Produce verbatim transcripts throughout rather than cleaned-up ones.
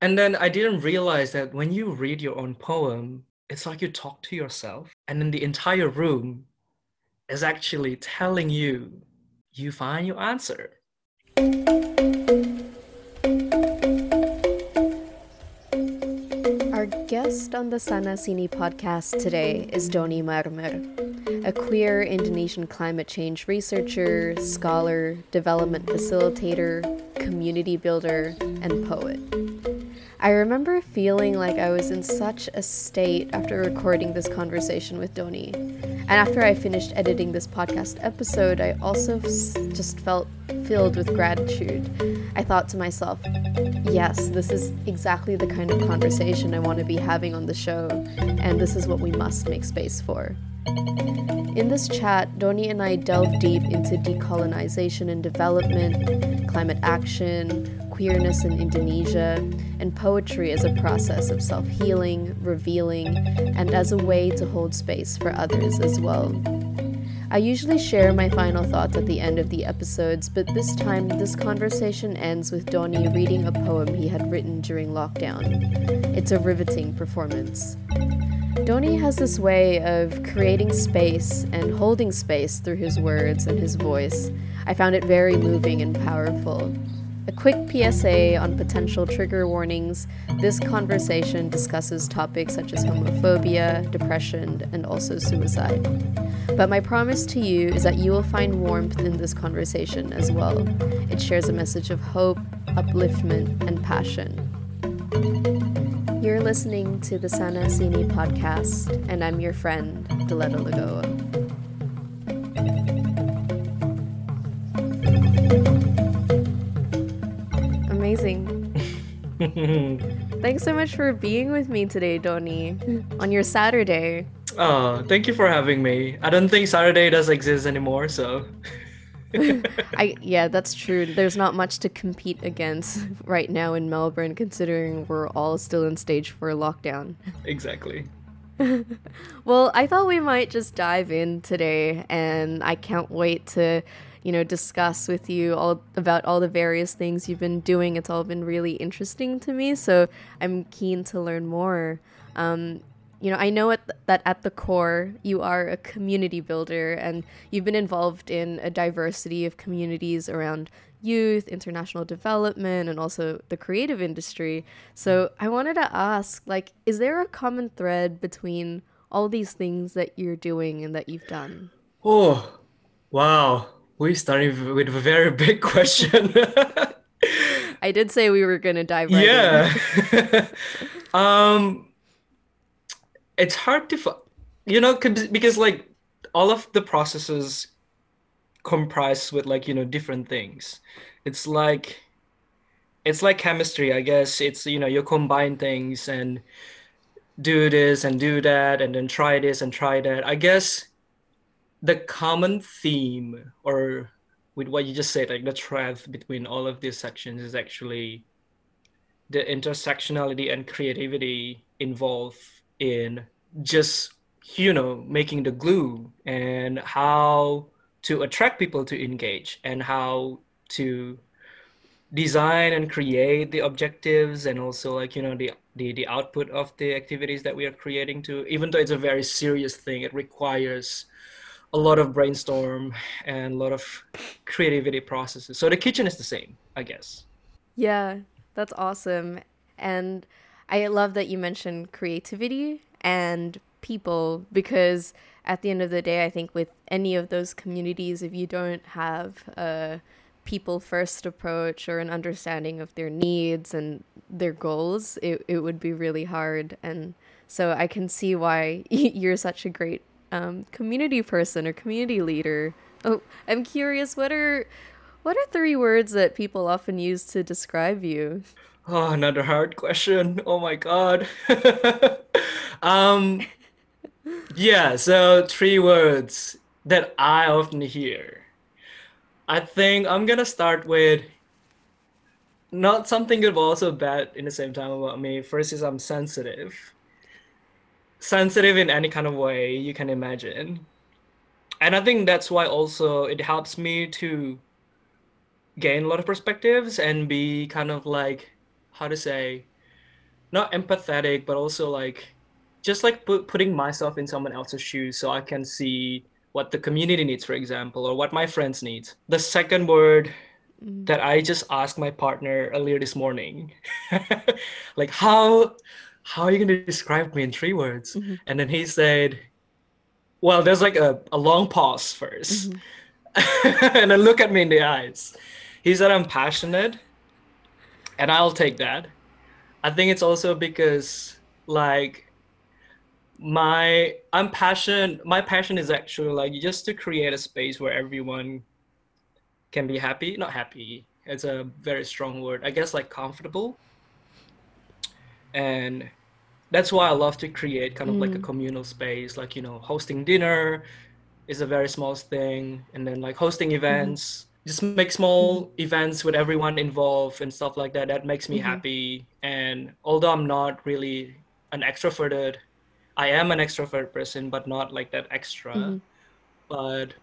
And then I didn't realize that when you read your own poem, it's like you talk to yourself. And then the entire room is actually telling you, you find your answer. Our guest on the Sana Sini podcast today is Doni Marmer, a queer Indonesian climate change researcher, scholar, development facilitator, community builder, and poet. I remember feeling like I was in such a state after recording this conversation with Doni. And after I finished editing this podcast episode, I also just felt filled with gratitude. I thought to myself, yes, this is exactly the kind of conversation I want to be having on the show, and this is what we must make space for. In this chat, Doni and I delve deep into decolonization and development, climate action, queerness in Indonesia, and poetry as a process of self-healing, revealing, and as a way to hold space for others as well. I usually share my final thoughts at the end of the episodes, but this time this conversation ends with Doni reading a poem he had written during lockdown. It's a riveting performance. Doni has this way of creating space and holding space through his words and his voice. I found it very moving and powerful. A quick P S A on potential trigger warnings, this conversation discusses topics such as homophobia, depression, and also suicide. But my promise to you is that you will find warmth in this conversation as well. It shares a message of hope, upliftment, and passion. You're listening to the Sana Sini podcast, and I'm your friend, Diletta Lagoa. Thanks so much for being with me today, Doni, on your Saturday. Oh, thank you for having me. I don't think Saturday does exist anymore, so... I yeah, that's true. There's not much to compete against right now in Melbourne, considering we're all still in stage four lockdown. Exactly. Well, I thought we might just dive in today, and I can't wait to... you know, discuss with you all about all the various things you've been doing. It's all been really interesting to me, so I'm keen to learn more. Um, you know, I know at th- that at the core, you are a community builder, and you've been involved in a diversity of communities around youth, international development, and also the creative industry. So I wanted to ask, like, is there a common thread between all these things that you're doing and that you've done? Oh, wow. We started with a very big question. I did say we were going to dive right yeah. in. Yeah. um, it's hard to, you know, because like all of the processes comprise with like, you know, different things. It's like, it's like chemistry, I guess. It's, you know, you combine things and do this and do that and then try this and try that. I guess the common theme, or with what you just said, like the thread between all of these sections is actually the intersectionality and creativity involved in just, you know, making the glue and how to attract people to engage and how to design and create the objectives and also like, you know, the, the, the output of the activities that we are creating to, even though it's a very serious thing, it requires a lot of brainstorm and a lot of creativity processes. So the kitchen is the same, I guess. Yeah, that's awesome. And I love that you mentioned creativity and people, because at the end of the day, I think with any of those communities, if you don't have a people first approach or an understanding of their needs and their goals, it, it would be really hard. And so I can see why you're such a great Um, community person or community leader. Oh, I'm curious, what are what are three words that people often use to describe you? Oh, another hard question. Oh my God. um, yeah, so three words that I often hear. I think I'm gonna start with not something good but also bad in the same time about me. First is I'm sensitive. sensitive in any kind of way you can imagine. And I think that's why also it helps me to gain a lot of perspectives and be kind of like, how to say, not empathetic, but also like just like pu- putting myself in someone else's shoes so I can see what the community needs, for example, or what my friends need. The second word mm. that I just asked my partner earlier this morning, like, how, how are you going to describe me in three words? Mm-hmm. And then he said, well, there's like a, a long pause first. Mm-hmm. And then look at me in the eyes. He said, I'm passionate, and I'll take that. I think it's also because like my I'm passion my passion is actually like just to create a space where everyone can be happy. Not happy, it's a very strong word, I guess, like comfortable. And that's why I love to create kind of mm. like a communal space, like, you know, hosting dinner is a very small thing, and then like hosting events. Mm. Just make small mm-hmm. events with everyone involved and stuff like that. That makes me mm-hmm. happy. And although I'm not really an extroverted, I am an extrovert person, but not like that extra. Mm-hmm. But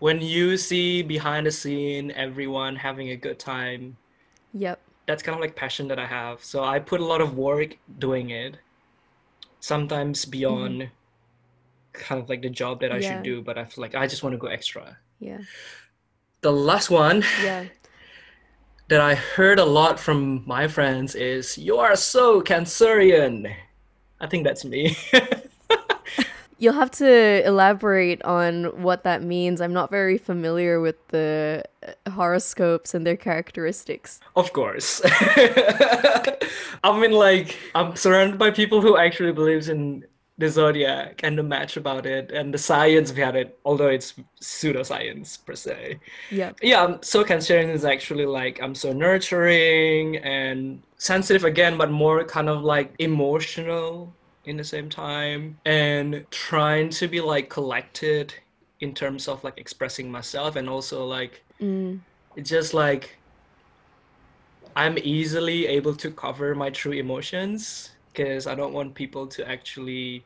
when you see behind the scene, everyone having a good time. Yep. That's kind of like passion that I have. So I put a lot of work doing it. Sometimes beyond mm-hmm. kind of like the job that I yeah. should do, but I feel like I just want to go extra. Yeah. The last one yeah. that I heard a lot from my friends is, you are so Cancerian. I think that's me. You'll have to elaborate on what that means. I'm not very familiar with the horoscopes and their characteristics. Of course. I mean, like, I'm surrounded by people who actually believes in the zodiac and the match about it and the science behind it, although it's pseudoscience per se. Yeah. Yeah, I'm so Cancerian is actually like, I'm so nurturing and sensitive again, but more kind of like emotional in the same time, and trying to be like collected in terms of like expressing myself, and also like, mm. it's just like, I'm easily able to cover my true emotions, because I don't want people to actually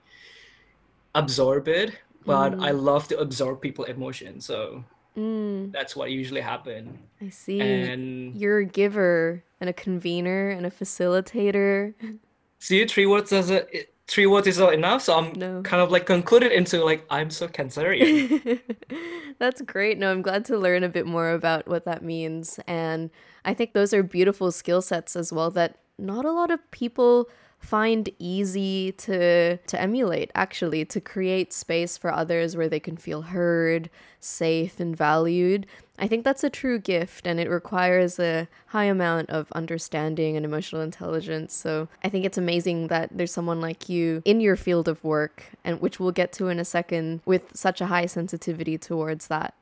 absorb it, but mm. I love to absorb people's emotions. So mm. that's what usually happens. I see. And you're a giver and a convener and a facilitator. See, three words doesn't, three words is not enough. So I'm no. kind of like concluded into like, I'm so Cancerian. That's great. No, I'm glad to learn a bit more about what that means. And I think those are beautiful skill sets as well that not a lot of people find easy to to emulate, actually, to create space for others where they can feel heard, safe, and valued. I think that's a true gift, and it requires a high amount of understanding and emotional intelligence. So I think it's amazing that there's someone like you in your field of work, and which we'll get to in a second, with such a high sensitivity towards that.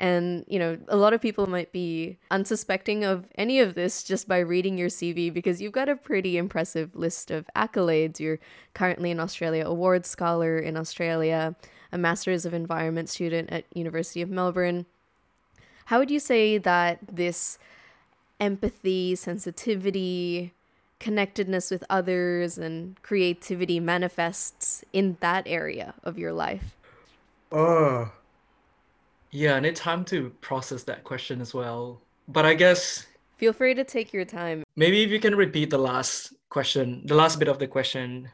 And, you know, a lot of people might be unsuspecting of any of this just by reading your C V, because you've got a pretty impressive list of accolades. You're currently an Australia Awards Scholar in Australia, a Masters of Environment student at University of Melbourne. How would you say that this empathy, sensitivity, connectedness with others, and creativity manifests in that area of your life? Oh... Yeah, I need time to process that question as well. But I guess... Feel free to take your time. Maybe if you can repeat the last question, the last bit of the question.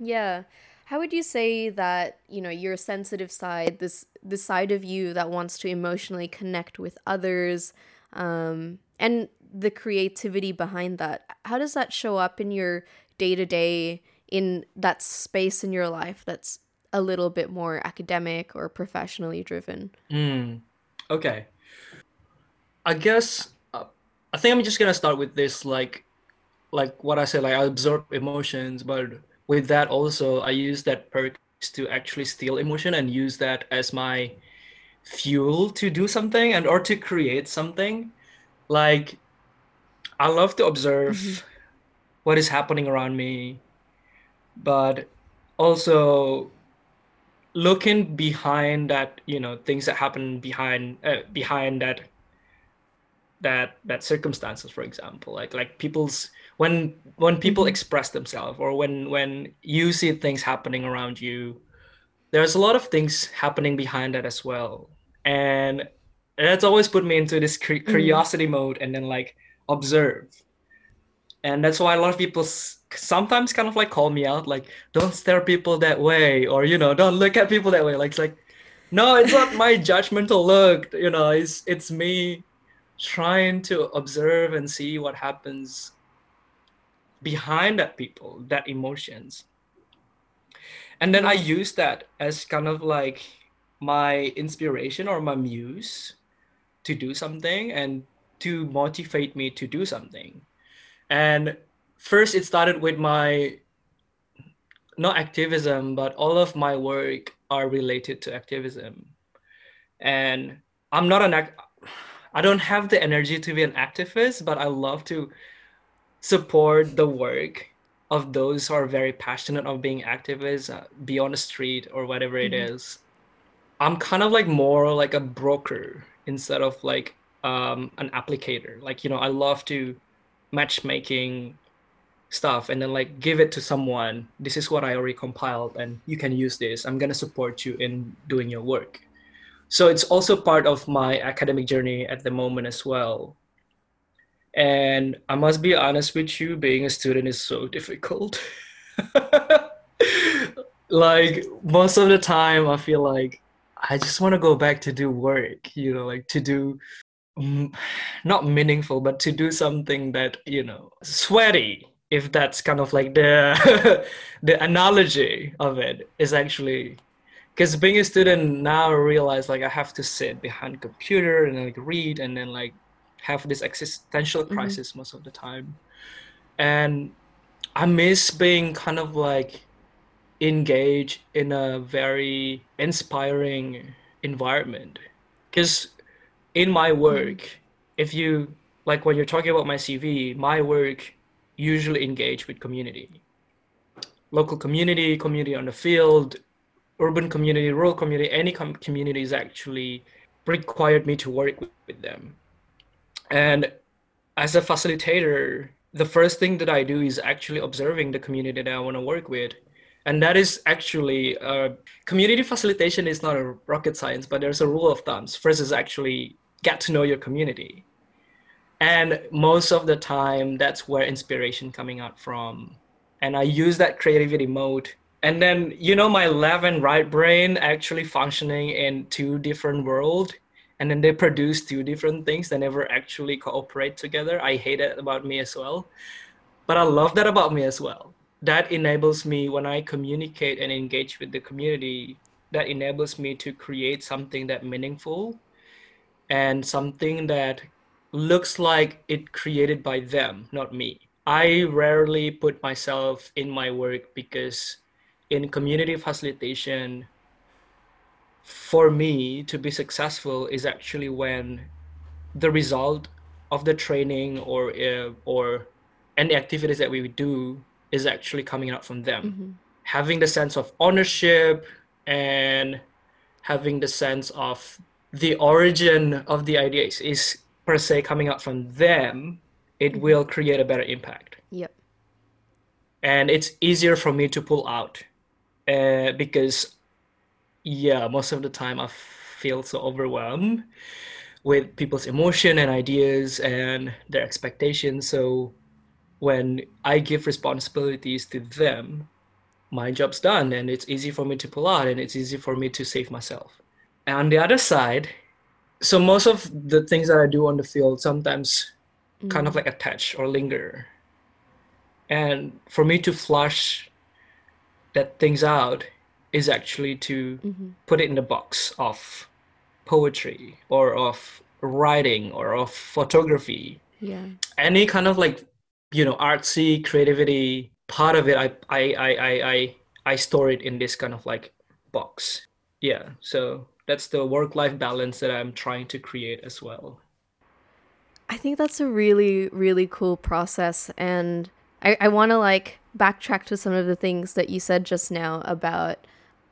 Yeah. How would you say that, you know, your sensitive side, this, this side of you that wants to emotionally connect with others, um, and the creativity behind that, how does that show up in your day-to-day, in that space in your life that's a little bit more academic or professionally driven? Mm, okay. I guess, uh, I think I'm just going to start with this, like, like what I said, like I absorb emotions, but with that also, I use that perk to actually steal emotion and use that as my fuel to do something and or to create something. Like, I love to observe mm-hmm. what is happening around me, but also looking behind that, you know, things that happen behind uh, behind that that that circumstances, for example, like like people's when when people mm-hmm. express themselves, or when when you see things happening around you, there's a lot of things happening behind that as well, and that's always put me into this curiosity mm-hmm. mode, and then like observe, And that's why a lot of people sometimes kind of like call me out, like, don't stare people that way, or, you know, don't look at people that way. Like, it's like, no, it's not my judgmental look, you know, it's, it's me trying to observe and see what happens behind that people, that emotions. And then I use that as kind of like my inspiration or my muse to do something and to motivate me to do something. And first it started with my, not activism, but all of my work are related to activism. And I'm not an, act- I don't have the energy to be an activist, but I love to support the work of those who are very passionate of being activists, uh, be on the street or whatever it mm-hmm. is. I'm kind of like more like a broker instead of like um, an applicator. Like, you know, I love to matchmaking stuff and then like give it to someone. This is what I already compiled and you can use this. I'm going to support you in doing your work. So it's also part of my academic journey at the moment as well. And I must be honest with you, being a student is so difficult. Like most of the time I feel like I just want to go back to do work, you know, like to do not meaningful, but to do something that, you know, sweaty, if that's kind of like the the analogy of it, is actually, because being a student now I realize like I have to sit behind a computer and like read and then like have this existential crisis mm-hmm. most of the time. And I miss being kind of like engaged in a very inspiring environment, because in my work, if you, like when you're talking about my C V, my work usually engage with community. Local community, community on the field, urban community, rural community, any com- communities actually required me to work with, with them. And as a facilitator, the first thing that I do is actually observing the community that I want to work with. And that is actually, uh, community facilitation is not a rocket science, but there's a rule of thumbs. First is actually get to know your community. And most of the time, that's where inspiration coming out from. And I use that creativity mode. And then, you know, my left and right brain actually functioning in two different worlds. And then they produce two different things. They never actually cooperate together. I hate that about me as well. But I love that about me as well. That enables me, when I communicate and engage with the community, that enables me to create something that meaningful and something that looks like it created by them, not me. I rarely put myself in my work because in community facilitation, for me to be successful is actually when the result of the training or uh, or any activities that we do is actually coming out from them. Mm-hmm. Having the sense of ownership and having the sense of the origin of the ideas is per se coming out from them, it mm-hmm. will create a better impact. Yep. And it's easier for me to pull out uh, because, yeah, most of the time I feel so overwhelmed with people's emotion and ideas and their expectations. So when I give responsibilities to them, my job's done and it's easy for me to pull out and it's easy for me to save myself. And on the other side, so most of the things that I do on the field sometimes mm. kind of like attach or linger. And for me to flush that things out is actually to mm-hmm. put it in the box of poetry or of writing or of photography. Yeah. Any kind of like, you know, artsy creativity part of it, I, I, I, I, I store it in this kind of like box. Yeah. So that's the work-life balance that I'm trying to create as well. I think that's a really, really cool process. And I, I want to like backtrack to some of the things that you said just now about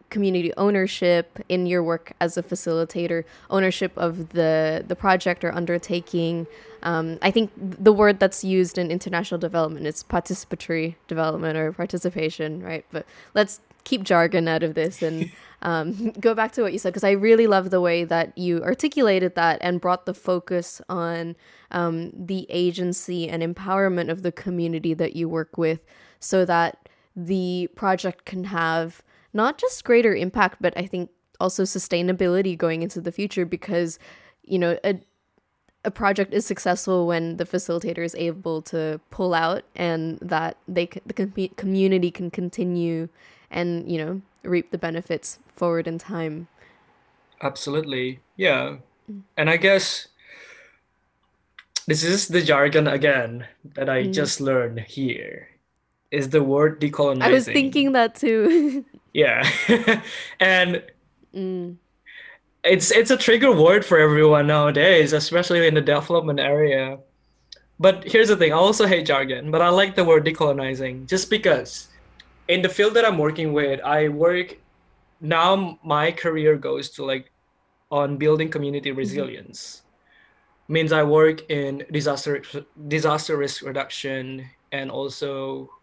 community ownership in your work as a facilitator, ownership of the the project or undertaking. Um, I think the word that's used in international development is participatory development or participation, right? But let's keep jargon out of this and um, go back to what you said, because I really love the way that you articulated that and brought the focus on um, the agency and empowerment of the community that you work with, so that the project can have not just greater impact, but I think also sustainability going into the future, because, you know, a A project is successful when the facilitator is able to pull out, and that they c- the com- community can continue and, you know, reap the benefits forward in time. Absolutely, yeah. Mm. And I guess this is the jargon again that I mm. just learned here, is the word decolonizing. I was thinking that too. Yeah, and. Mm. It's it's a trigger word for everyone nowadays, especially in the development area. But here's the thing, I also hate jargon, but I like the word decolonizing, just because in the field that I'm working with, I work, now my career goes to like on building community resilience. Mm-hmm. Means I work in disaster, disaster risk reduction, and also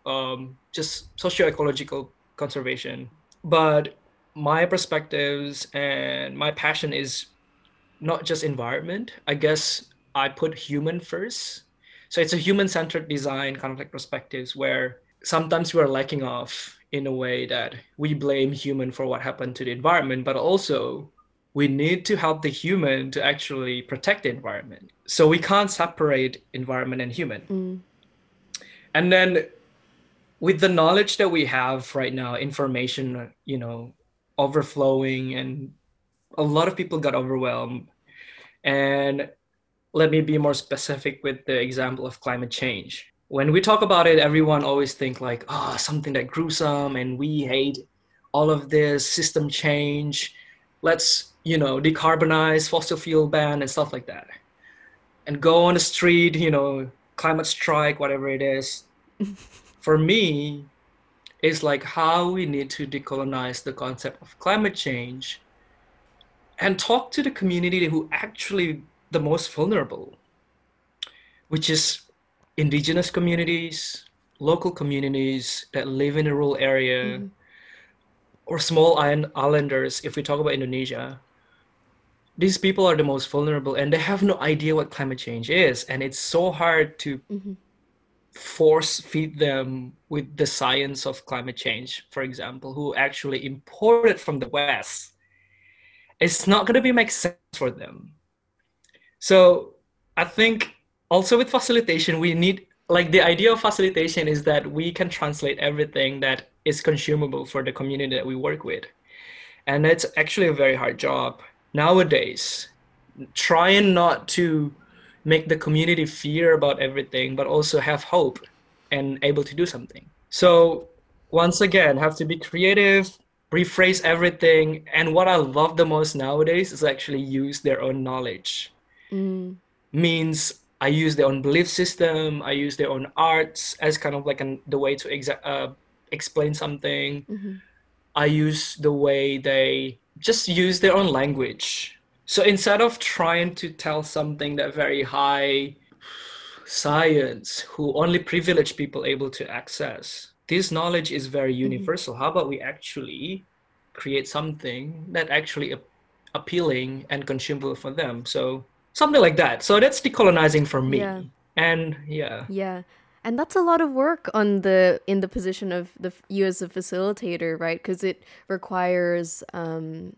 um, just socio-ecological conservation. But my perspectives and my passion is not just environment. I guess I put human first. So it's a human-centered design kind of like perspectives, where sometimes we're lacking off in a way that we blame human for what happened to the environment, but also we need to help the human to actually protect the environment. So we can't separate environment and human. Mm. And then with the knowledge that we have right now, information, you know, overflowing, and a lot of people got overwhelmed. And let me be more specific with the example of climate change. When we talk about it, everyone always think like, oh, something that gruesome, and we hate all of this system change. Let's, you know, decarbonize, fossil fuel ban, and stuff like that. And go on the street, you know, climate strike, whatever it is. For me, it's like how we need to decolonize the concept of climate change and talk to the community who actually the most vulnerable, which is indigenous communities, local communities that live in a rural area, mm-hmm. or small islanders. If we talk about Indonesia, these people are the most vulnerable, and they have no idea what climate change is. And it's so hard to mm-hmm. force feed them with the science of climate change, for example, who actually import it from the West. It's not going to be make sense for them. So I think also with facilitation, we need, like the idea of facilitation is that we can translate everything that is consumable for the community that we work with. And it's actually a very hard job nowadays, trying not to make the community fear about everything, but also have hope and able to do something. So once again, have to be creative, rephrase everything. And what I love the most nowadays is actually use their own knowledge. Mm. Means I use their own belief system, I use their own arts as kind of like an, the way to exa- uh, explain something. Mm-hmm. I use the way they just use their own language. So instead of trying to tell something that very high science, who only privileged people able to access, this knowledge is very universal. Mm-hmm. How about we actually create something that actually ap- appealing and consumable for them? So something like that. So that's decolonizing for me. Yeah. And yeah. Yeah. And that's a lot of work on the in the position of the you as a facilitator, right? Because it requires, um,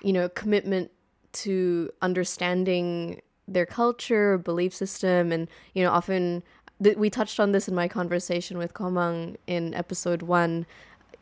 you know, commitment to understanding their culture, belief system, and, you know, often th- we touched on this in my conversation with Komang in episode one.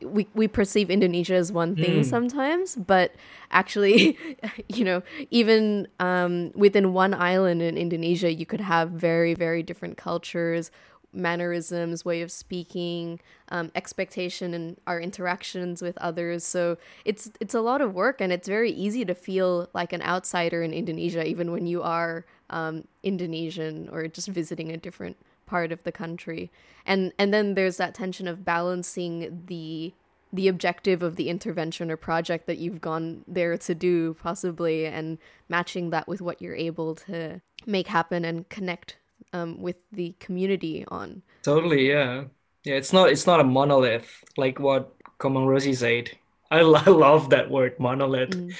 We we perceive Indonesia as one thing mm. sometimes, but actually, you know, even um, within one island in Indonesia, you could have very, very different cultures, mannerisms, way of speaking, um, expectation and in our interactions with others. So it's it's a lot of work, and it's very easy to feel like an outsider in Indonesia, even when you are um, Indonesian or just visiting a different part of the country. And and then there's that tension of balancing the the objective of the intervention or project that you've gone there to do, possibly, and matching that with what you're able to make happen and connect Um, with the community on. Totally, yeah, yeah. It's not, it's not a monolith like what Komang Rosie said. I, I love that word, monolith, mm.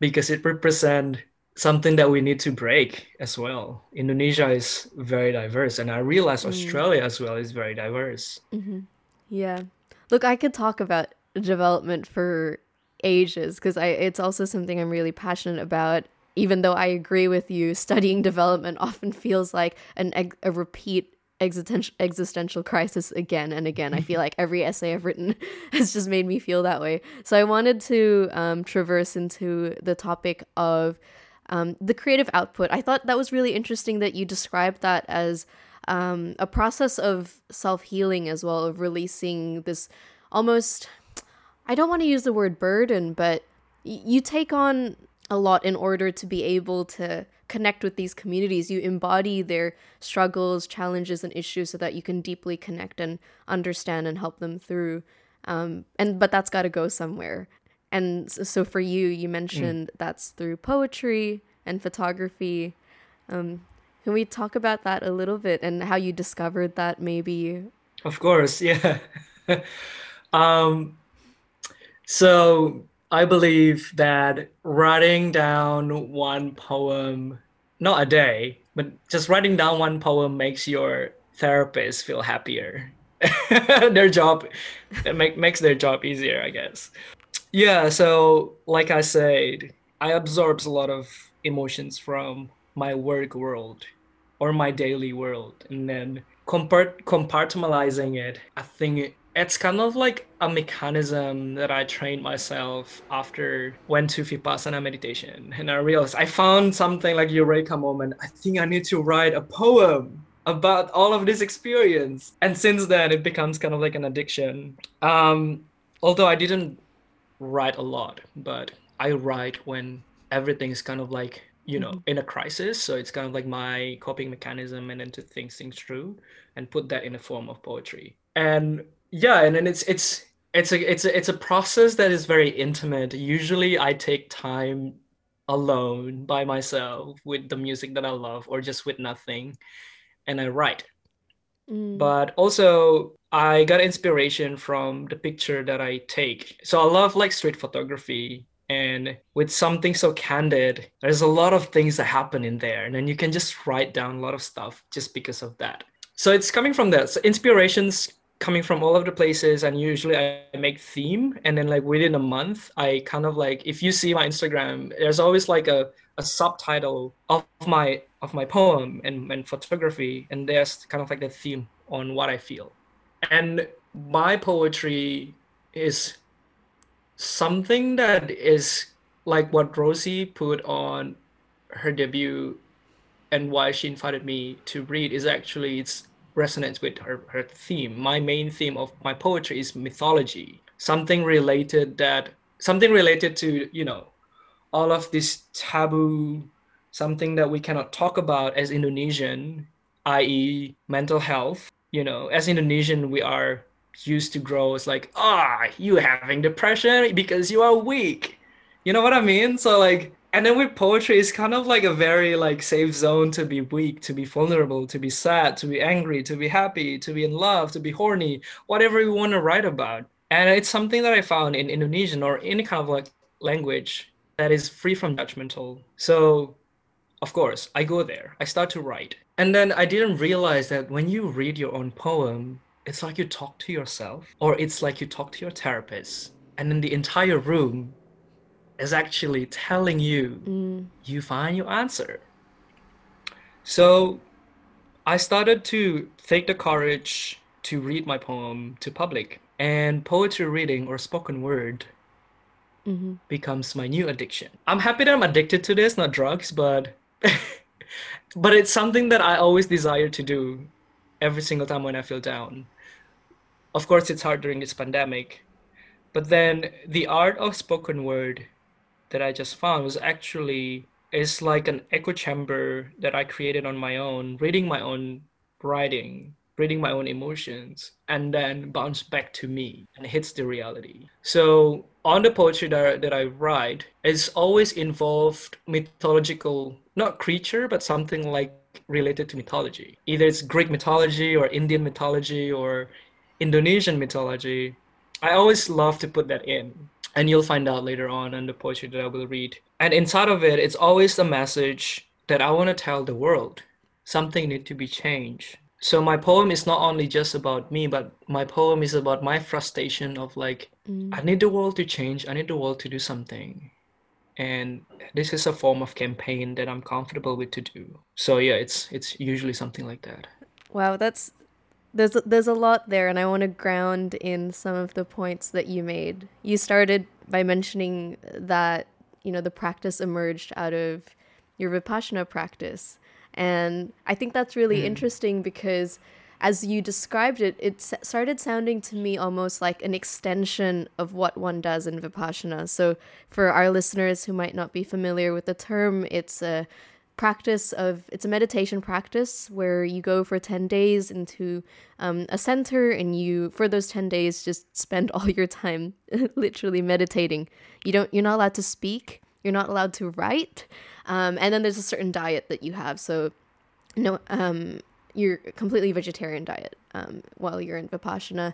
because it represents something that we need to break as well. Indonesia is very diverse, and I realize mm. Australia as well is very diverse. Mm-hmm. Yeah. Look, I could talk about development for ages, because I it's also something I'm really passionate about. Even though I agree with you, studying development often feels like an ex- a repeat existential existential crisis again and again. I feel like every essay I've written has just made me feel that way. So I wanted to um, traverse into the topic of um, the creative output. I thought that was really interesting that you described that as um, a process of self-healing as well, of releasing this almost, I don't want to use the word burden, but y- you take on a lot in order to be able to connect with these communities. You embody their struggles, challenges, and issues so that you can deeply connect and understand and help them through. Um, and but that's got to go somewhere. And so, so for you, you mentioned mm. that's through poetry and photography. Um, can we talk about that a little bit and how you discovered that maybe? Of course, yeah. um, so... I believe that writing down one poem, not a day, but just writing down one poem makes your therapist feel happier. Their job it make, makes their job easier, I guess. Yeah, so like I said, I absorbed a lot of emotions from my work world or my daily world. And then compart- compartmentalizing it, I think it, It's kind of like a mechanism that I trained myself after went to Vipassana meditation. And I realized I found something like Eureka moment. I think I need to write a poem about all of this experience. And since then, it becomes kind of like an addiction. Um, although I didn't write a lot, but I write when everything is kind of like, you know, in a crisis. So it's kind of like my coping mechanism and then to think things through and put that in a form of poetry. And yeah, and then it's it's it's a it's a, it's a process that is very intimate. Usually, I take time alone by myself with the music that I love, or just with nothing, and I write. Mm. But also, I got inspiration from the picture that I take. So I love like street photography, and with something so candid, there's a lot of things that happen in there, and then you can just write down a lot of stuff just because of that. So it's coming from that. So inspirations coming from all of the places, and usually I make theme, and then like within a month I kind of like, if you see my Instagram, there's always like a, a subtitle of my of my poem and, and photography, and there's kind of like the theme on what I feel. And my poetry is something that is like what Rosie put on her debut, and why she invited me to read is actually it's resonates with her, her theme. My main theme of my poetry is mythology, something related that something related to, you know, all of this taboo, something that we cannot talk about as Indonesian, that is mental health. You know, as Indonesian, we are used to grow as like, ah, you having depression because you are weak. You know what I mean? So like, and then with poetry, it's kind of like a very like safe zone to be weak, to be vulnerable, to be sad, to be angry, to be happy, to be in love, to be horny, whatever you want to write about. And it's something that I found in Indonesian or any kind of like language that is free from judgmental. So, of course, I go there. I start to write. And then I didn't realize that when you read your own poem, it's like you talk to yourself, or it's like you talk to your therapist. And then the entire room is actually telling you, mm. you find your answer. So I started to take the courage to read my poem to public, and poetry reading or spoken word mm-hmm. becomes my new addiction. I'm happy that I'm addicted to this, not drugs, but but it's something that I always desire to do every single time when I feel down. Of course, it's hard during this pandemic, but then the art of spoken word that I just found was actually, it's like an echo chamber that I created on my own, reading my own writing, reading my own emotions, and then bounce back to me and hits the reality. So on the poetry that, that I write, it's always involved mythological, not creature, but something like related to mythology. Either it's Greek mythology or Indian mythology or Indonesian mythology. I always love to put that in, and you'll find out later on in the poetry that I will read. And inside of it, it's always a message that I want to tell the world. Something needs to be changed. So my poem is not only just about me, but my poem is about my frustration of like, mm. I need the world to change. I need the world to do something. And this is a form of campaign that I'm comfortable with to do. So yeah, it's it's usually something like that. Wow, that's there's there's a lot there, and I want to ground in some of the points that you made. You started by mentioning that, you know, the practice emerged out of your Vipassana practice. And I think that's really mm. interesting because as you described it, it started sounding to me almost like an extension of what one does in Vipassana. So for our listeners who might not be familiar with the term, it's a practice of, it's a meditation practice where you go for ten days into um, a center, and you, for those ten days, just spend all your time literally meditating. You don't, you're not allowed to speak. You're not allowed to write. Um, and then there's a certain diet that you have. So no, um, you're completely vegetarian diet um, while you're in Vipassana.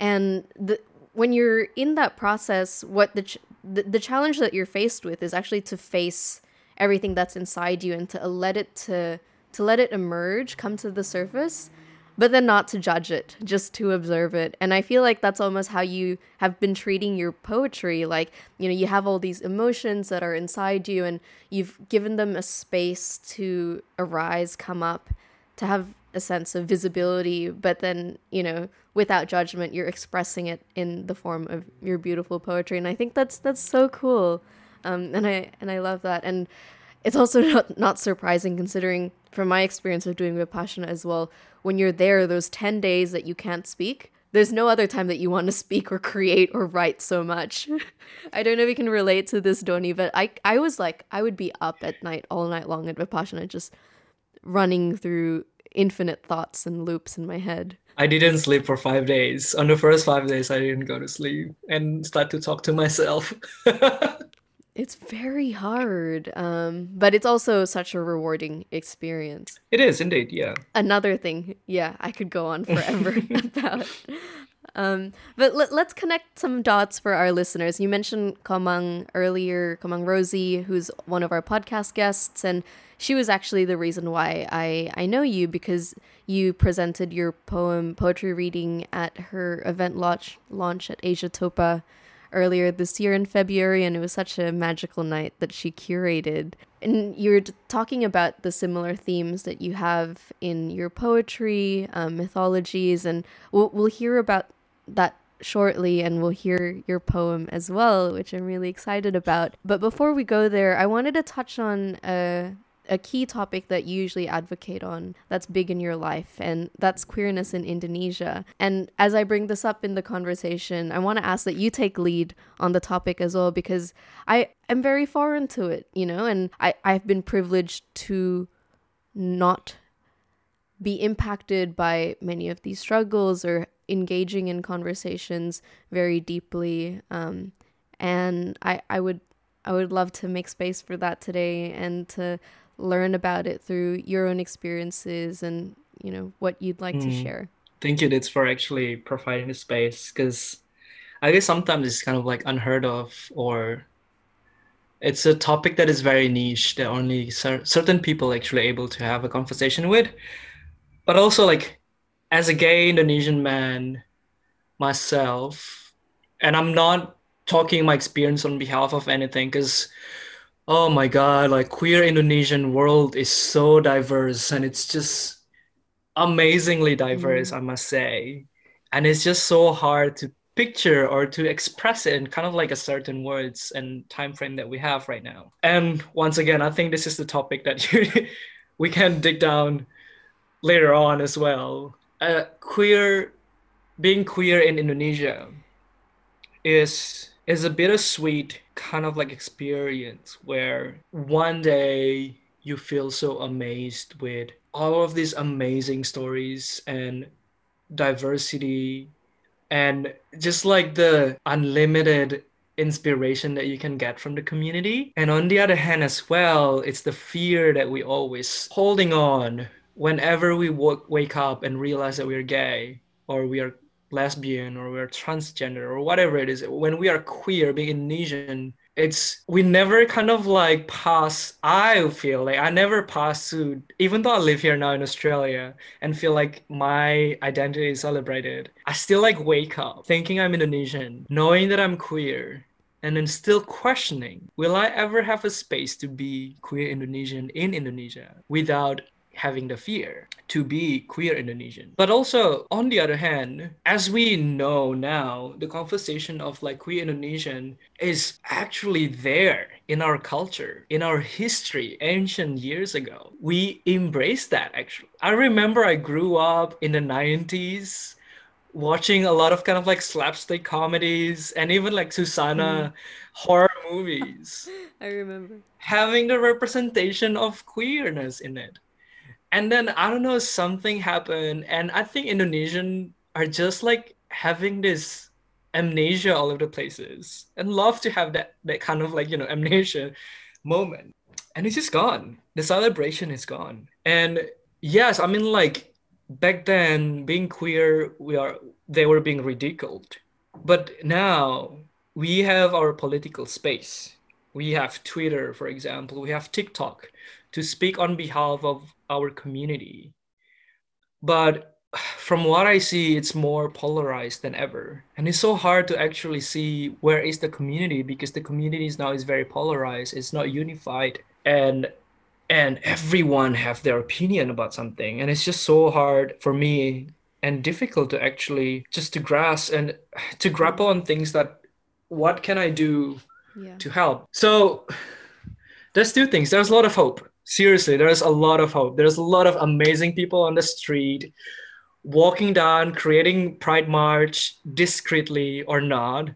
And the, when you're in that process, what the, ch- the the challenge that you're faced with is actually to face everything that's inside you and to let it to to let it emerge, come to the surface, but then not to judge it, just to observe it. And I feel like that's almost how you have been treating your poetry. Like, you know, you have all these emotions that are inside you, and you've given them a space to arise, come up, to have a sense of visibility, but then, you know, without judgment, you're expressing it in the form of your beautiful poetry. And I think that's that's so cool. Um, and I and I love that. And it's also not, not surprising, considering from my experience of doing Vipassana as well, when you're there, those ten days that you can't speak, there's no other time that you want to speak or create or write so much. I don't know if you can relate to this, Doni, but I, I was like, I would be up at night all night long at Vipassana, just running through infinite thoughts and loops in my head. I didn't sleep for five days. On the first five days, I didn't go to sleep and start to talk to myself. It's very hard, um, but it's also such a rewarding experience. It is indeed, yeah. Another thing, yeah, I could go on forever about. Um, but let, let's connect some dots for our listeners. You mentioned Komang earlier, Komang Rosie, who's one of our podcast guests, and she was actually the reason why I, I know you, because you presented your poem poetry reading at her event launch, launch at Asia Topa earlier this year in February, and it was such a magical night that she curated. And you were talking about the similar themes that you have in your poetry, um, mythologies, and we'll, we'll hear about that shortly, and we'll hear your poem as well, which I'm really excited about. But before we go there, I wanted to touch on a, a key topic that you usually advocate on that's big in your life, and that's queerness in Indonesia. And as I bring this up in the conversation, I want to ask that you take lead on the topic as well, because I am very foreign to it, you know, and I, I've been privileged to not be impacted by many of these struggles or engaging in conversations very deeply. Um, and I, I would I would love to make space for that today and to learn about it through your own experiences and, you know, what you'd like mm. to share. Thank you, Ditz, for actually providing the space, because I guess sometimes it's kind of like unheard of, or it's a topic that is very niche that only cer- certain people actually able to have a conversation with. But also, like, as a gay Indonesian man myself, and I'm not talking my experience on behalf of anything, because oh my god, like, queer Indonesian world is so diverse, and it's just amazingly diverse, mm. I must say. And it's just so hard to picture or to express it in kind of like a certain words and time frame that we have right now. And once again, I think this is the topic that you, we can dig down later on as well. Uh, queer, being queer in Indonesia is is a bittersweet kind of like experience, where one day you feel so amazed with all of these amazing stories and diversity and just like the unlimited inspiration that you can get from the community. And on the other hand as well, it's the fear that we always holding on whenever we w- wake up and realize that we're gay or we are lesbian or we're transgender or whatever it is, when we are queer, being Indonesian, it's, we never kind of like pass, I feel like I never pass through, even though I live here now in Australia and feel like my identity is celebrated, I still like wake up thinking I'm Indonesian, knowing that I'm queer, and then still questioning, will I ever have a space to be queer Indonesian in Indonesia without having the fear to be queer Indonesian. But also, on the other hand, as we know now, the conversation of like queer Indonesian is actually there in our culture, in our history, ancient years ago. We embrace that actually. I remember I grew up in the nineties watching a lot of kind of like slapstick comedies and even like Susana mm. horror movies. I remember. Having the representation of queerness in it. And then, I don't know, something happened. And I think Indonesians are just like having this amnesia all over the places and love to have that, that kind of like, you know, amnesia moment. And it's just gone. The celebration is gone. And yes, I mean, like back then being queer, we are, they were being ridiculed. But now we have our political space. We have Twitter, for example, we have TikTok to speak on behalf of our community. But from what I see, it's more polarized than ever. And it's so hard to actually see where is the community, because the community now is very polarized. It's not unified. And and everyone have their opinion about something. And it's just so hard for me and difficult to actually just to grasp and to grapple on things that what can I do yeah. to help? So there's two things. There's a lot of hope. Seriously, there's a lot of hope. There's a lot of amazing people on the street walking down, creating Pride March discreetly or not.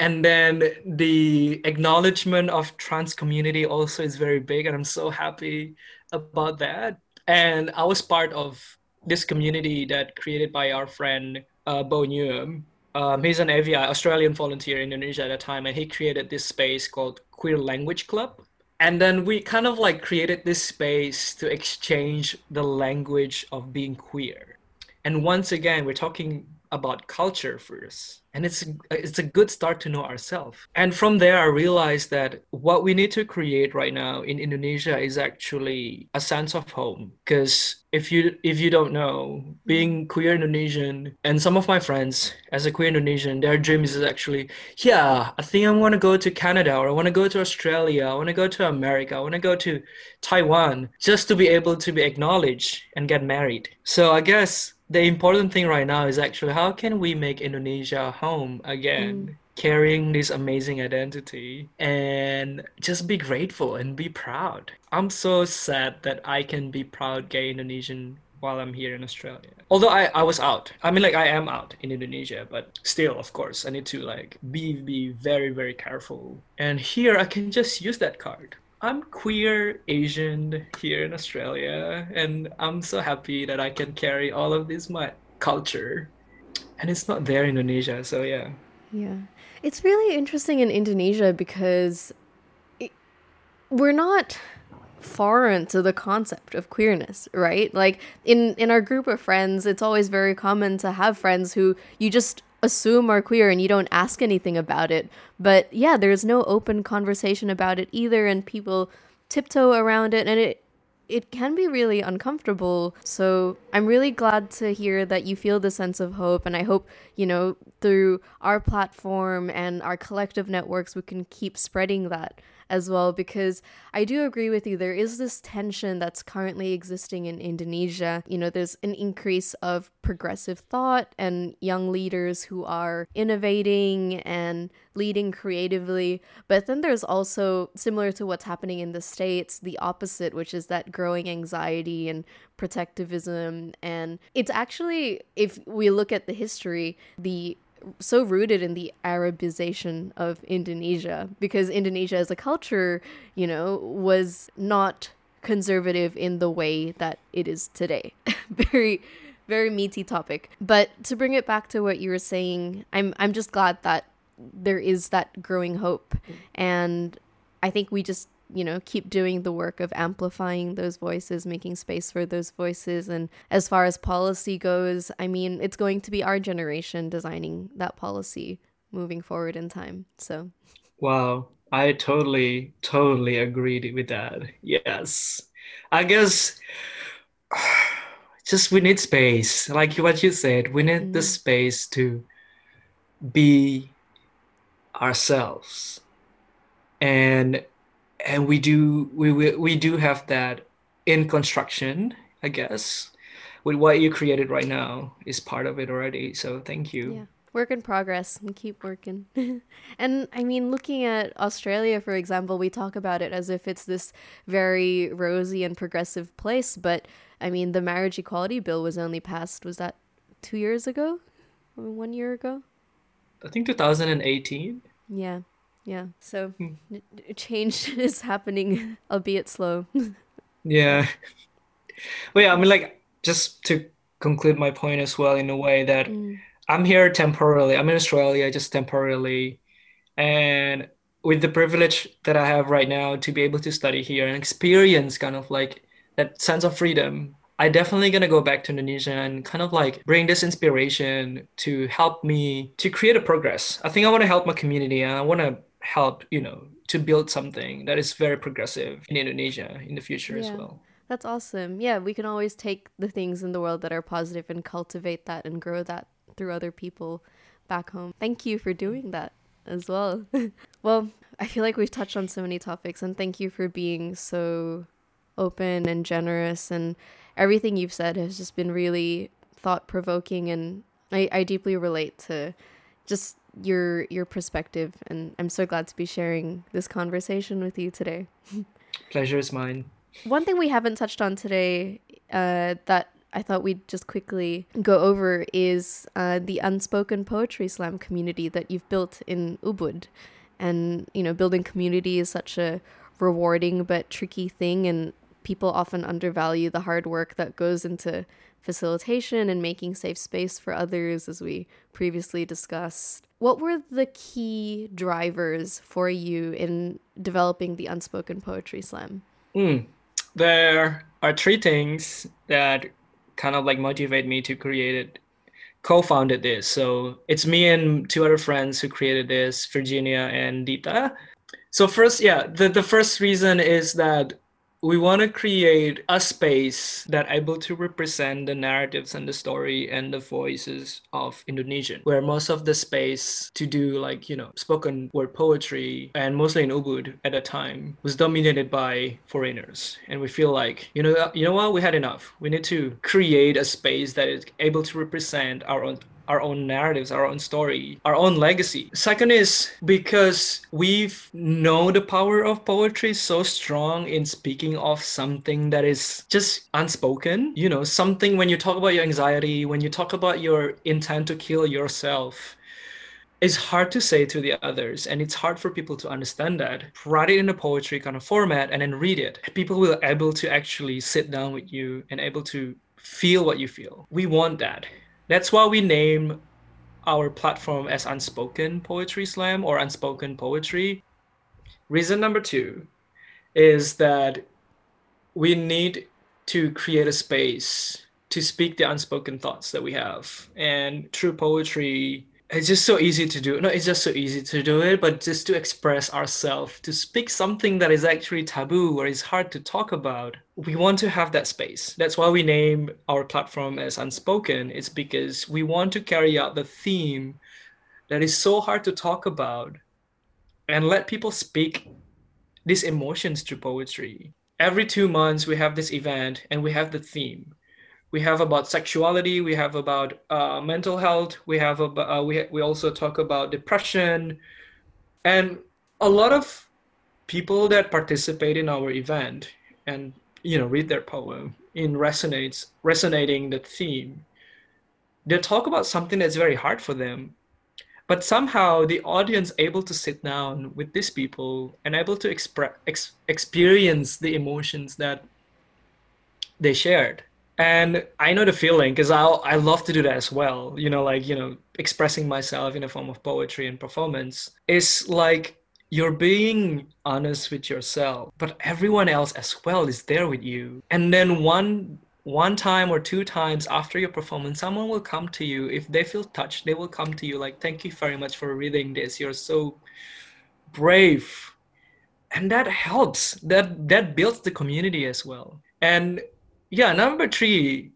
And then the acknowledgement of trans community also is very big. And I'm so happy about that. And I was part of this community that created by our friend, uh, Beau Newham. Um, he's an A V I, Australian volunteer in Indonesia at the time. And he created this space called Queer Language Club. And then we kind of like created this space to exchange the language of being queer. And once again, we're talking about culture first. And it's it's a good start to know ourselves. And from there, I realized that what we need to create right now in Indonesia is actually a sense of home. Because if you if you don't know, being queer Indonesian, and some of my friends as a queer Indonesian, their dreams is actually, yeah, I think I want to go to Canada, or I want to go to Australia, I want to go to America, I want to go to Taiwan, just to be able to be acknowledged and get married. So I guess the important thing right now is actually how can we make Indonesia home again, mm. carrying this amazing identity and just be grateful and be proud. I'm so sad that I can be proud gay Indonesian while I'm here in Australia. Although I, I was out. I mean, like I am out in Indonesia, but still, of course, I need to like be, be very, very careful. And here I can just use that card. I'm queer Asian here in Australia, and I'm so happy that I can carry all of this, my culture. And it's not there in Indonesia, so yeah. Yeah. It's really interesting in Indonesia because it, we're not foreign to the concept of queerness, right? Like, in, in our group of friends, it's always very common to have friends who you just assume are queer and you don't ask anything about it. But yeah, there's no open conversation about it either, and people tiptoe around it, and it it can be really uncomfortable. So I'm really glad to hear that you feel the sense of hope, and I hope, you know, through our platform and our collective networks, we can keep spreading that as well, because I do agree with you. There is this tension that's currently existing in Indonesia. You know, there's an increase of progressive thought and young leaders who are innovating and leading creatively. But then there's also, similar to what's happening in the States, the opposite, which is that growing anxiety and protectivism. And it's actually, if we look at the history, the so rooted in the Arabization of Indonesia, because Indonesia as a culture, you know, was not conservative in the way that it is today. Very, very meaty topic. But to bring it back to what you were saying, I'm I'm just glad that there is that growing hope. And I think we just you know, keep doing the work of amplifying those voices, making space for those voices. And as far as policy goes, I mean, it's going to be our generation designing that policy moving forward in time. So, wow, I totally, totally agreed with that. Yes, I guess just we need space, like what you said, we need mm. the space to be ourselves. And and we do we, we we do have that in construction, I guess, with what you created right now is part of it already. So thank you. Yeah. Work in progress and keep working. And I mean, looking at Australia, for example, we talk about it as if it's this very rosy and progressive place. But I mean, the marriage equality bill was only passed, was that two years ago? One year ago? I think two thousand eighteen. Yeah. Yeah, so change is happening, albeit slow. Yeah. Well, yeah, I mean, like, just to conclude my point as well, in a way that mm. I'm here temporarily. I'm in Australia just temporarily. And with the privilege that I have right now to be able to study here and experience kind of like that sense of freedom, I definitely going to go back to Indonesia and kind of like bring this inspiration to help me to create a progress. I think I want to help my community, and I want to help, you know, to build something that is very progressive in Indonesia in the future yeah. as well. That's awesome. Yeah, we can always take the things in the world that are positive and cultivate that and grow that through other people back home. Thank you for doing that as well. Well, I feel like we've touched on so many topics, and thank you for being so open and generous, and everything you've said has just been really thought-provoking, and I, I deeply relate to just your your perspective, and I'm so glad to be sharing this conversation with you today. Pleasure is mine. One thing we haven't touched on today uh, that I thought we'd just quickly go over is uh, the Unspoken Poetry Slam community that you've built in Ubud. And, you know, building community is such a rewarding but tricky thing, and people often undervalue the hard work that goes into facilitation and making safe space for others, as we previously discussed. What were the key drivers for you in developing the Unspoken Poetry Slam? Mm. There are three things that kind of like motivate me to create it, co-founded this. So it's me and two other friends who created this, Virginia and Dita. So first, yeah, the, the first reason is that we want to create a space that's able to represent the narratives and the story and the voices of Indonesian, where most of the space to do, like, you know, spoken word poetry, and mostly in Ubud at the time, was dominated by foreigners. And we feel like, you know, you know what, we had enough. We need to create a space that is able to represent our own our own narratives, our own story, our own legacy. Second is because we've known the power of poetry so strong in speaking of something that is just unspoken. You know, something when you talk about your anxiety, when you talk about your intent to kill yourself, it's hard to say to the others, and it's hard for people to understand that. Write it in a poetry kind of format and then read it. People will be able to actually sit down with you and able to feel what you feel. We want that. That's why we name our platform as Unspoken Poetry Slam or Unspoken Poetry. Reason number two is that we need to create a space to speak the unspoken thoughts that we have. And through poetry, it's just so easy to do. No, it's just so easy to do it, but just to express ourselves, to speak something that is actually taboo or is hard to talk about. We want to have that space. That's why we name our platform as Unspoken. It's because we want to carry out the theme that is so hard to talk about and let people speak these emotions through poetry. Every two months, we have this event and we have the theme. We have about sexuality, we have about uh, mental health, we have about, uh, we we also talk about depression. And a lot of people that participate in our event and, you know, read their poem in resonates resonating the theme, they talk about something that's very hard for them. But somehow the audience able to sit down with these people and able to expre- ex- experience the emotions that they shared. And I know the feeling because I I love to do that as well. You know, like, you know, expressing myself in a form of poetry and performance is like You're being honest with yourself, but everyone else as well is there with you. And then one one time or two times after your performance, someone will come to you. If they feel touched, they will come to you like, thank you very much for reading this. You're so brave. And that helps. That that builds the community as well. And yeah, number three,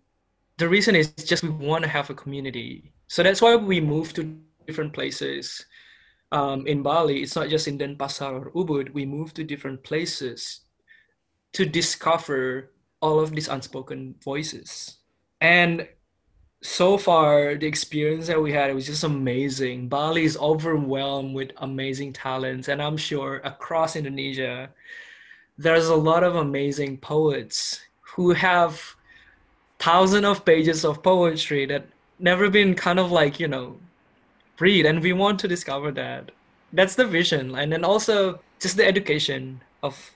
the reason is just we want to have a community. So that's why we move to different places. Um, in Bali, it's not just in Denpasar or Ubud. We move to different places to discover all of these unspoken voices. And so far, the experience that we had, it was just amazing. Bali is overwhelmed with amazing talents. And I'm sure across Indonesia, there's a lot of amazing poets who have thousands of pages of poetry that never been kind of like, you know, read, and we want to discover that. That's the vision. And then also just the education of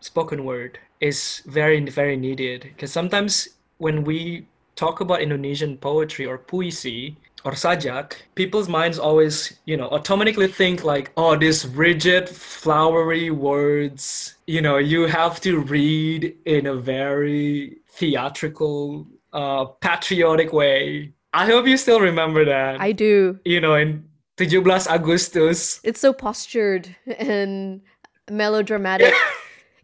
spoken word is very, very needed, because sometimes when we talk about Indonesian poetry or puisi or sajak, people's minds always, you know, automatically think like, oh, these rigid, flowery words, you know, you have to read in a very theatrical, uh, patriotic way. I hope you still remember that. I do. You know, in tujuh belas Agustus. It's so postured and melodramatic.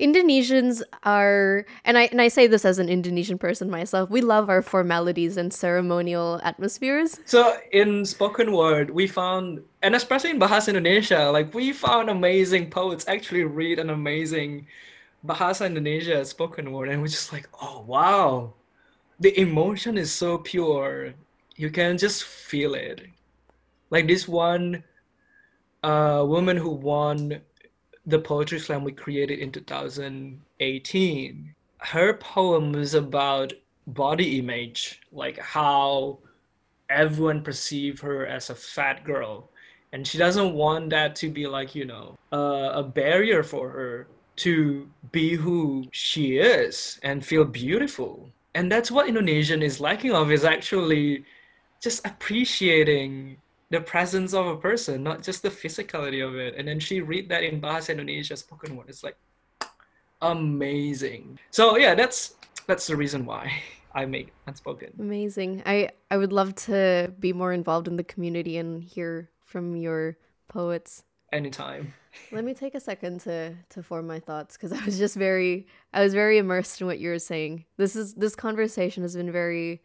Indonesians are, and I and I say this as an Indonesian person myself, we love our formalities and ceremonial atmospheres. So in spoken word, we found, and especially in Bahasa Indonesia, like we found amazing poets actually read an amazing Bahasa Indonesia spoken word. And we're just like, oh, wow. The emotion is so pure. You can just feel it. Like this one uh, woman who won the poetry slam we created in two thousand eighteen, her poem was about body image, like how everyone perceived her as a fat girl. And she doesn't want that to be like, you know, uh, a barrier for her to be who she is and feel beautiful. And that's what Indonesian is lacking of, is actually just appreciating the presence of a person, not just the physicality of it. And then she read that in Bahasa Indonesia spoken word. It's like amazing. So yeah, that's that's the reason why I make Unspoken. Amazing. I, I would love to be more involved in the community and hear from your poets. Anytime. Let me take a second to to form my thoughts, because I was just very I was very immersed in what you were saying. This is this conversation has been very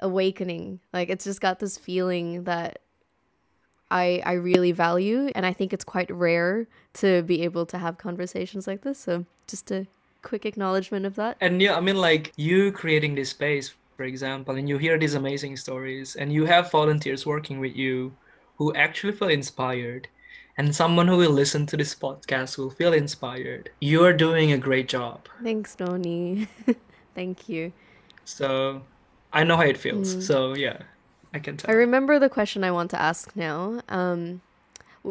awakening. Like, it's just got this feeling that I I really value, and I think it's quite rare to be able to have conversations like this. So just a quick acknowledgement of that. And yeah, I mean, like, you creating this space, for example, and you hear these amazing stories, and you have volunteers working with you who actually feel inspired. And someone who will listen to this podcast will feel inspired. You're doing a great job. Thanks, Doni. Thank you. So I know how it feels. Mm. So yeah, I can tell. I remember the question I want to ask now. Um,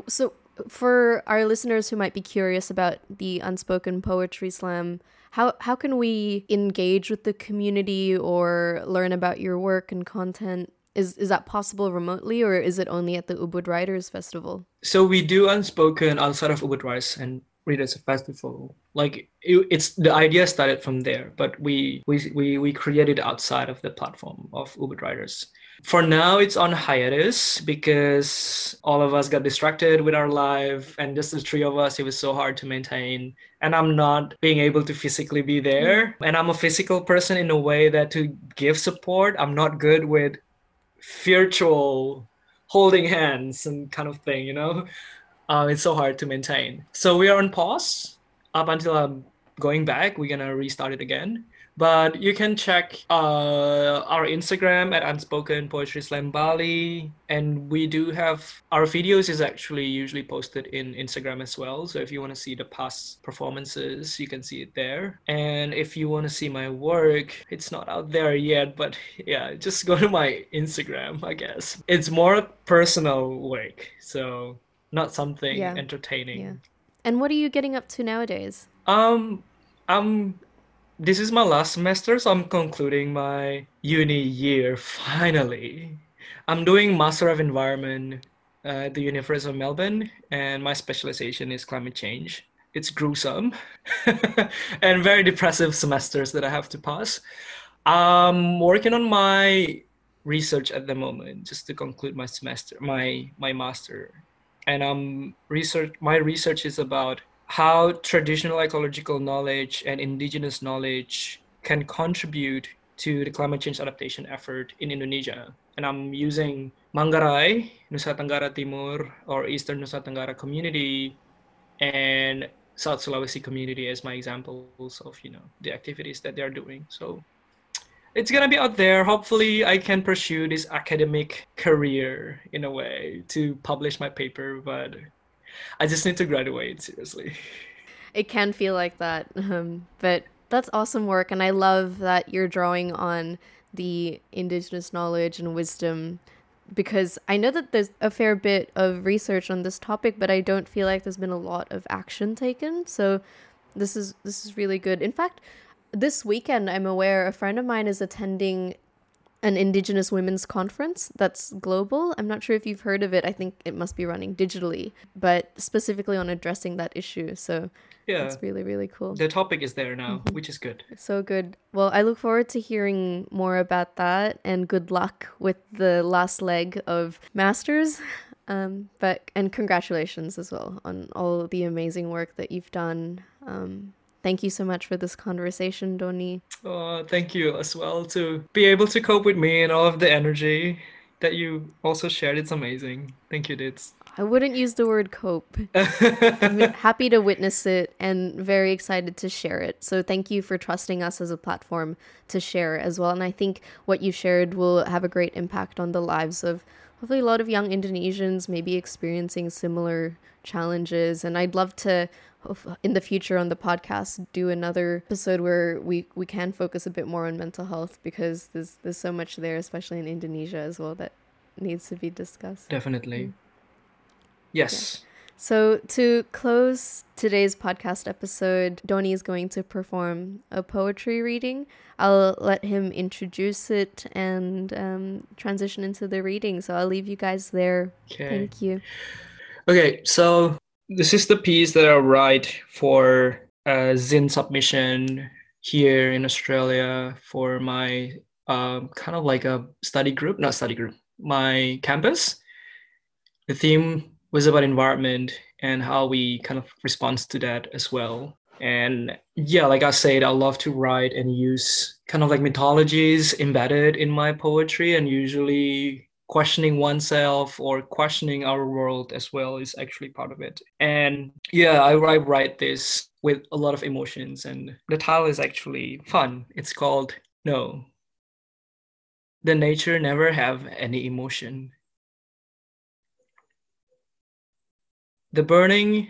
so for our listeners who might be curious about the Unspoken Poetry Slam, how, how can we engage with the community or learn about your work and content? Is is that possible remotely, or is it only at the Ubud Writers Festival? So we do Unspoken outside of Ubud Writers and Readers Festival. Like it, it's the idea started from there, but we we we we created outside of the platform of Ubud Writers. For now, it's on hiatus because all of us got distracted with our life, and just the three of us, it was so hard to maintain. And I'm not being able to physically be there, and I'm a physical person in a way that to give support, I'm not good with virtual holding hands and kind of thing, you know. Uh, it's so hard to maintain. So we are on pause up until I'm going back. We're gonna restart it again. But you can check uh, our Instagram at Unspoken Poetry Slam Bali, and we do have our videos is actually usually posted in Instagram as well. So if you want to see the past performances, you can see it there. And if you want to see my work, it's not out there yet, but yeah, just go to my Instagram, I guess. It's more personal work, so not something yeah. entertaining. Yeah. And what are you getting up to nowadays? Um, I'm. This is my last semester, so I'm concluding my uni year, finally. I'm doing Master of Environment uh, the University of Melbourne, and my specialization is climate change. It's gruesome and very depressive semesters that I have to pass. I'm working on my research at the moment, just to conclude my semester, my my master. And um, research. my research is about how traditional ecological knowledge and indigenous knowledge can contribute to the climate change adaptation effort in Indonesia. And I'm using Manggarai, Nusa Tenggara Timur, or Eastern Nusa Tenggara community, and South Sulawesi community as my examples of, you know, the activities that they're doing. So it's gonna be out there. Hopefully I can pursue this academic career in a way to publish my paper, but I just need to graduate, seriously. It can feel like that, um, but that's awesome work. And I love that you're drawing on the indigenous knowledge and wisdom, because I know that there's a fair bit of research on this topic, but I don't feel like there's been a lot of action taken. So this is this is really good. In fact, this weekend, I'm aware a friend of mine is attending an Indigenous Women's Conference that's global. I'm not sure if you've heard of it. I think it must be running digitally, but specifically on addressing that issue. So yeah, it's really, really cool. The topic is there now, mm-hmm. which is good. So good. Well, I look forward to hearing more about that, and good luck with the last leg of masters. Um, but and congratulations as well on all the amazing work that you've done. Um, Thank you so much for this conversation, Doni. Oh, thank you as well to be able to cope with me and all of the energy that you also shared. It's amazing. Thank you, Dits. I wouldn't use the word cope. I'm happy to witness it and very excited to share it. So thank you for trusting us as a platform to share as well. And I think what you shared will have a great impact on the lives of hopefully a lot of young Indonesians, maybe experiencing similar challenges. And I'd love to, in the future on the podcast, do another episode where we, we can focus a bit more on mental health, because there's there's so much there, especially in Indonesia as well, that needs to be discussed. Definitely. Mm. Yes. Yeah. So to close today's podcast episode, Doni is going to perform a poetry reading. I'll let him introduce it and um, transition into the reading. So I'll leave you guys there. Okay. Thank you. Okay, so this is the piece that I write for a zine submission here in Australia for my um, kind of like a study group, not study group, my campus. The theme was about environment and how we kind of respond to that as well. And yeah, like I said, I love to write and use kind of like mythologies embedded in my poetry, and usually questioning oneself or questioning our world as well is actually part of it. And yeah, I, I write this with a lot of emotions, and the title is actually fun. It's called No. The nature never have any emotion. The burning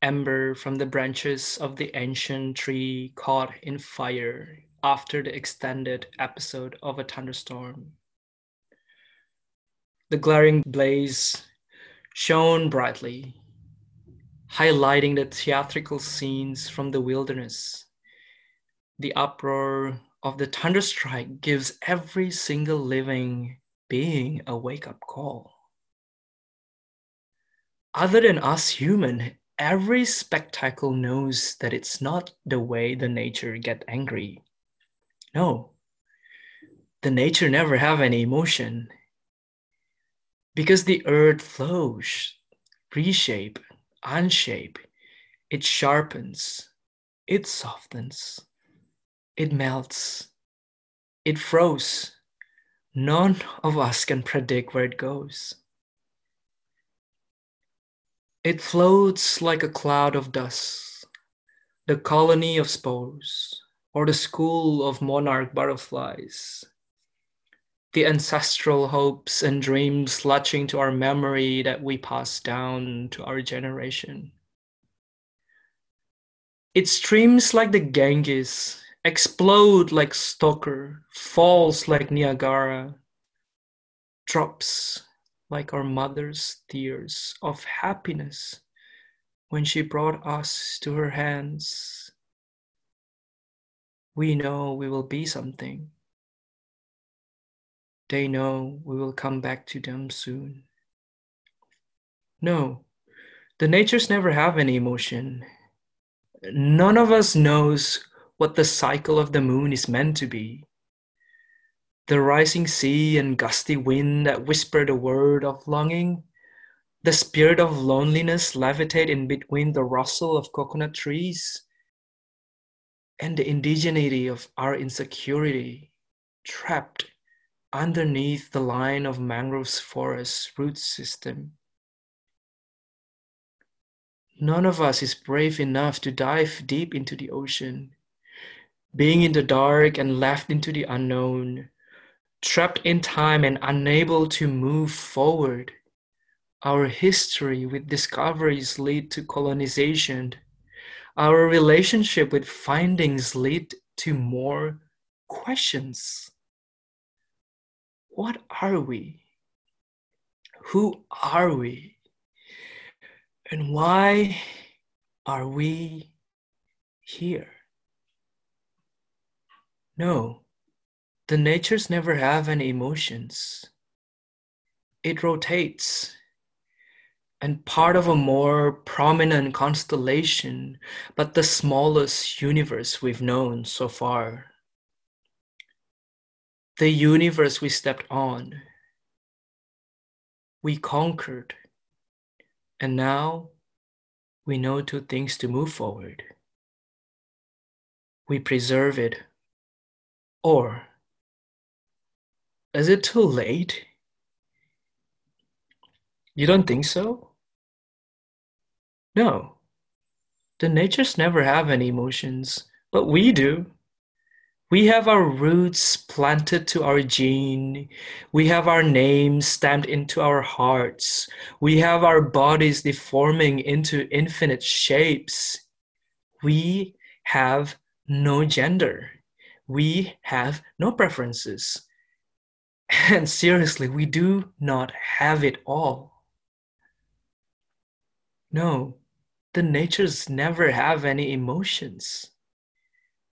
ember from the branches of the ancient tree caught in fire after the extended episode of a thunderstorm. The glaring blaze shone brightly, highlighting the theatrical scenes from the wilderness. The uproar of the thunderstrike gives every single living being a wake-up call. Other than us human, every spectacle knows that it's not the way the nature get angry. No, the nature never have any emotion. Because the earth flows, reshape, unshape, it sharpens, it softens, it melts, it froze. None of us can predict where it goes. It floats like a cloud of dust, the colony of spores, or the school of monarch butterflies. The ancestral hopes and dreams latching to our memory that we pass down to our generation. It streams like the Ganges, explodes like Stoker, falls like Niagara, drops like our mother's tears of happiness when she brought us to her hands. We know we will be something. They know we will come back to them soon. No, the natures never have any emotion. None of us knows what the cycle of the moon is meant to be. The rising sea and gusty wind that whisper the word of longing, the spirit of loneliness levitate in between the rustle of coconut trees, and the indigeneity of our insecurity, trapped underneath the line of mangroves forest's root system. None of us is brave enough to dive deep into the ocean, being in the dark and left into the unknown, trapped in time and unable to move forward. Our history with discoveries lead to colonization. Our relationship with findings lead to more questions. What are we? Who are we? And why are we here? No, the natures never have any emotions. It rotates, and part of a more prominent constellation, but the smallest universe we've known so far. The universe we stepped on, we conquered, and now we know two things to move forward. We preserve it, or is it too late? You don't think so? No, the natures never have any emotions, but we do. We have our roots planted to our gene. We have our names stamped into our hearts. We have our bodies deforming into infinite shapes. We have no gender. We have no preferences. And seriously, we do not have it all. No, the natures never have any emotions,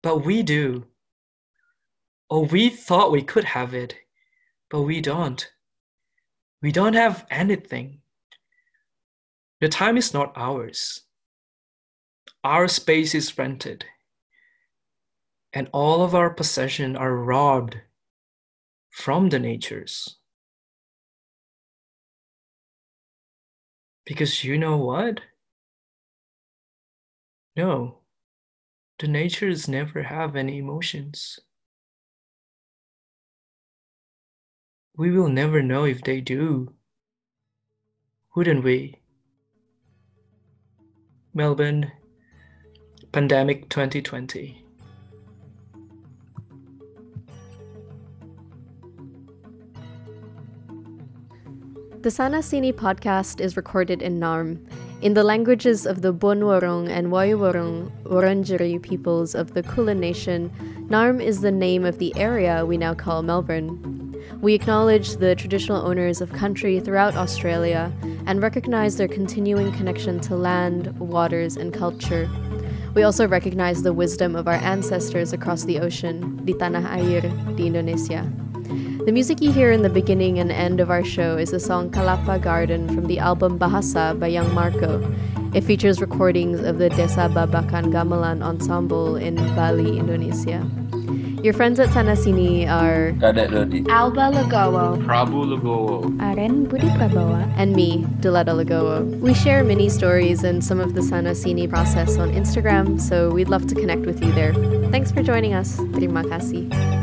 but we do. Or we thought we could have it, but we don't. We don't have anything. The time is not ours. Our space is rented, and all of our possessions are robbed from the natures. Because you know what? No, the natures never have any emotions. We will never know if they do, wouldn't we? Melbourne, Pandemic twenty twenty. The Sana Sini podcast is recorded in Narm, in the languages of the Boon Wurrung and Woi Wurrung Wurundjeri peoples of the Kulin Nation. Narm is the name of the area we now call Melbourne. We acknowledge the traditional owners of country throughout Australia and recognize their continuing connection to land, waters, and culture. We also recognize the wisdom of our ancestors across the ocean, di tanah air, di Indonesia. The music you hear in the beginning and end of our show is the song Kelapa Garden from the album Bahasa by Young Marco. It features recordings of the Desa Babakan Gamelan ensemble in Bali, Indonesia. Your friends at Sana Sini are Alba Legowo, Prabu Legowo, Aren Budi Prabawa, and me, Diletta Lagoa. We share mini stories and some of the Sana Sini process on Instagram, so we'd love to connect with you there. Thanks for joining us. Terima kasih.